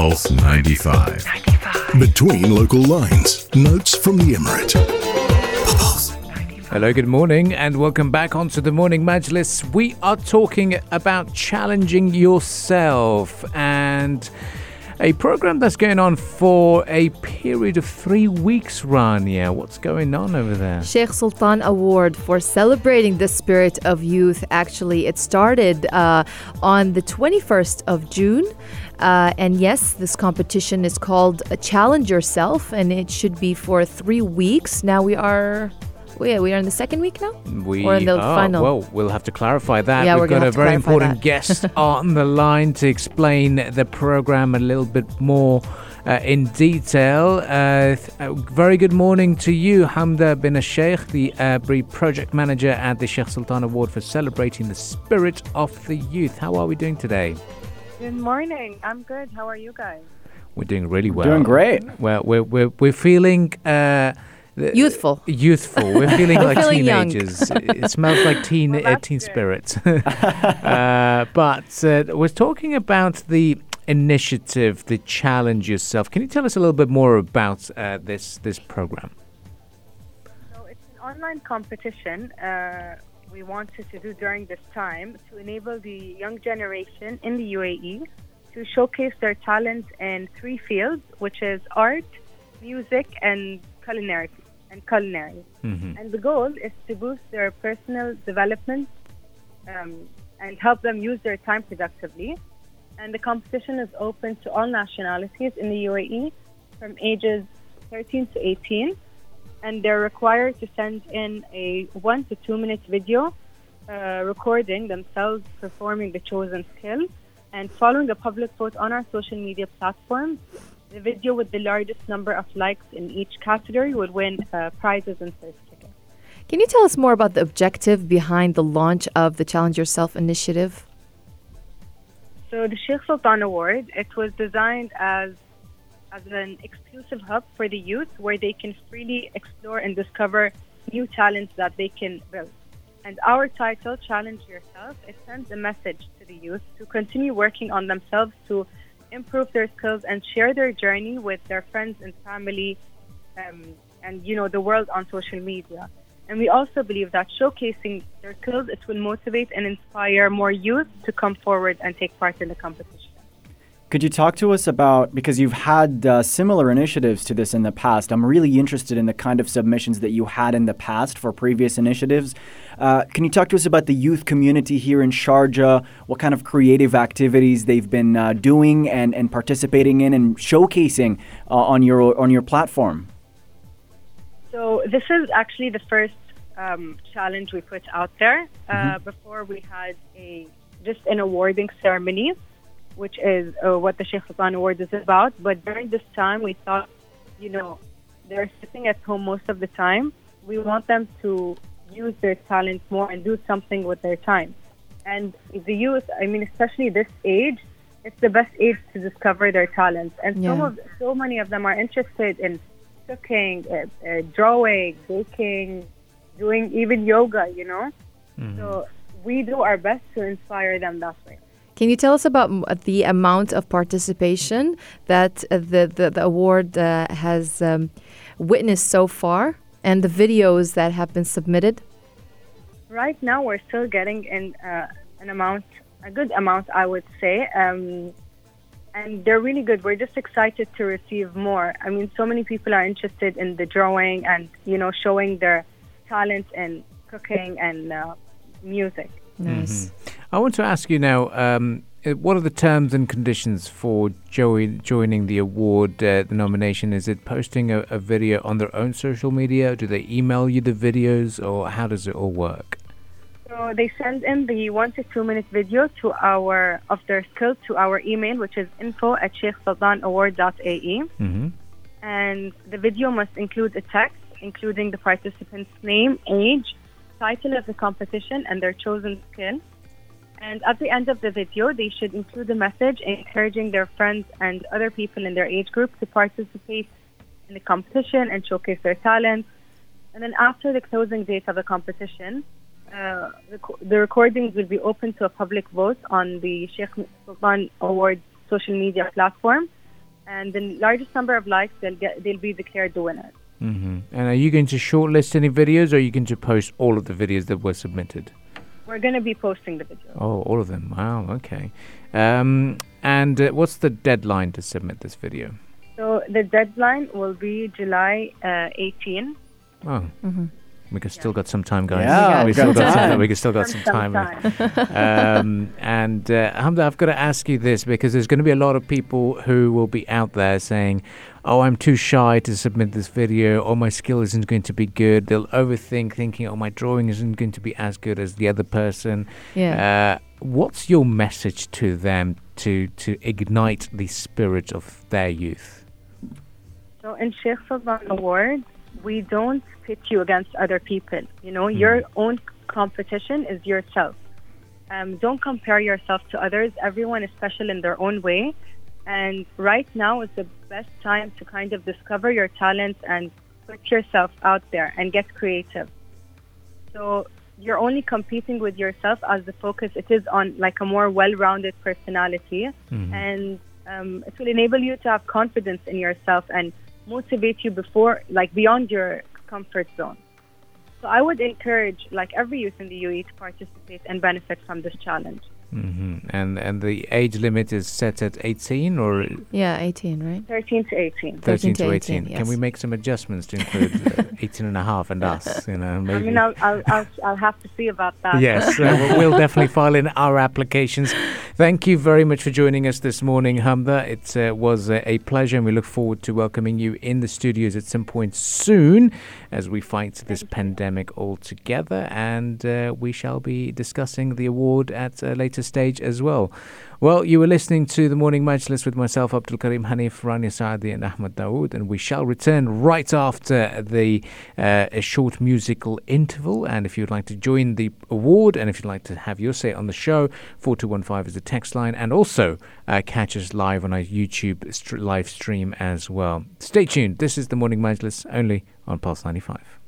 Pulse 95. Between local lines, notes from the Emirate. Hello, good morning and welcome back onto the Morning Majlis. We are talking about challenging yourself and a program that's going on for a period of 3 weeks, Rania. What's going on over there? Sheikh Sultan Award for Celebrating the Spirit of Youth. Actually, it started on the 21st of June. And yes, this competition is called Challenge Yourself, and it should be for 3 weeks. Now we are in the second week now? Or in the final? Well, we'll have to clarify that. Yeah, We've got a very important guest on the line to explain the program a little bit more in detail. Very good morning to you, Hamda Bin Al Sheikh, the project manager at the Sheikh Sultan Award for Celebrating the Spirit of the Youth. How are we doing today? Good morning. I'm good. How are you guys? We're doing really well. Doing great. Well, we're feeling... Youthful. We're feeling like teenagers. It smells like teen spirits. But we're talking about the initiative, the Challenge Yourself. Can you tell us a little bit more about this program? So it's an online competition we wanted to do during this time to enable the young generation in the UAE to showcase their talents in three fields, which is art, music, and culinary. Mm-hmm. And the goal is to boost their personal development and help them use their time productively. And the competition is open to all nationalities in the UAE from ages 13 to 18. And they're required to send in a 1 to 2 minute video recording themselves performing the chosen skill and following a public vote on our social media platforms. The video with the largest number of likes in each category would win prizes and certificates. Can you tell us more about the objective behind the launch of the Challenge Yourself initiative? So the Sheikh Sultan Award, it was designed as an exclusive hub for the youth where they can freely explore and discover new talents that they can build. And our title, Challenge Yourself, it sends a message to the youth to continue working on themselves to improve their skills and share their journey with their friends and family and, the world on social media. And we also believe that showcasing their skills, it will motivate and inspire more youth to come forward and take part in the competition. Could you talk to us about, because you've had similar initiatives to this in the past, I'm really interested in the kind of submissions that you had in the past for previous initiatives. Can you talk to us about the youth community here in Sharjah, what kind of creative activities they've been doing and participating in and showcasing on your platform? So this is actually the first challenge we put out there. Before we had just an awarding ceremony, which is what the Sheikh Sultan Award is about. But during this time, we thought, they're sitting at home most of the time. We want them to use their talents more and do something with their time. And the youth, especially this age, it's the best age to discover their talents. And so many of them are interested in cooking, drawing, baking, doing even yoga, So we do our best to inspire them that way. Can you tell us about the amount of participation that the award has witnessed so far and the videos that have been submitted? Right now, we're still getting in a good amount, I would say. And they're really good. We're just excited to receive more. So many people are interested in the drawing and, showing their talent in cooking and music. Nice. Mm-hmm. I want to ask you now, what are the terms and conditions for joining the award, the nomination? Is it posting a video on their own social media? Do they email you the videos, or how does it all work? So they send in the 1 to 2 minute video of their skill to our email, which is info@sheikhsultanaward.ae. Mm-hmm. And the video must include a text, including the participant's name, age, title of the competition, and their chosen skill. And at the end of the video, they should include a message encouraging their friends and other people in their age group to participate in the competition and showcase their talents. And then after the closing date of the competition, the recordings will be open to a public vote on the Sheikh Sultan Award social media platform. and the largest number of likes, they'll be declared the winners. Mm-hmm. And are you going to shortlist any videos, or are you going to post all of the videos that were submitted? We're going to be posting the videos. Oh, all of them. Wow, okay. And what's the deadline to submit this video? So the deadline will be July 18. Oh, mm-hmm. We can still got some time, guys. Yeah, we still got some time. And Hamda, I've got to ask you this, because there's going to be a lot of people who will be out there saying, "Oh, I'm too shy to submit this video, or my skill isn't going to be good." They'll overthink, thinking, "Oh, my drawing isn't going to be as good as the other person." Yeah. What's your message to them to ignite the spirit of their youth? So in Sheikh Sultan Award, we don't pit you against other people. You know, your own competition is yourself. Don't compare yourself to others. Everyone is special in their own way. And right now is the best time to kind of discover your talents and put yourself out there and get creative. So you're only competing with yourself as the focus. It is on like a more well-rounded personality. Mm-hmm. And it will enable you to have confidence in yourself and motivate you beyond your comfort zone. So I would encourage every youth in the UAE to participate and benefit from this challenge. Mm-hmm. And the age limit is set at 18 or? Yeah, 18, right? 13 to 18. 13 to 18. Yes. Can we make some adjustments to include 18 and a half and us? You know, maybe. I mean, I'll have to see about that. Yes, we'll definitely file in our applications. Thank you very much for joining us this morning, Hamda. It was a pleasure, and we look forward to welcoming you in the studios at some point soon as we fight this pandemic all together. And we shall be discussing the award at a later stage as well. Well, you were listening to the Morning Majlis with myself, Abdul Karim Hanif, Rania Saadi and Ahmad Dawood, and we shall return right after the short musical interval. And if you'd like to join the award, and if you'd like to have your say on the show, 4215 is the text line, and also catch us live on our YouTube live stream as well. Stay tuned. This is the Morning Majlis, only on Pulse 95.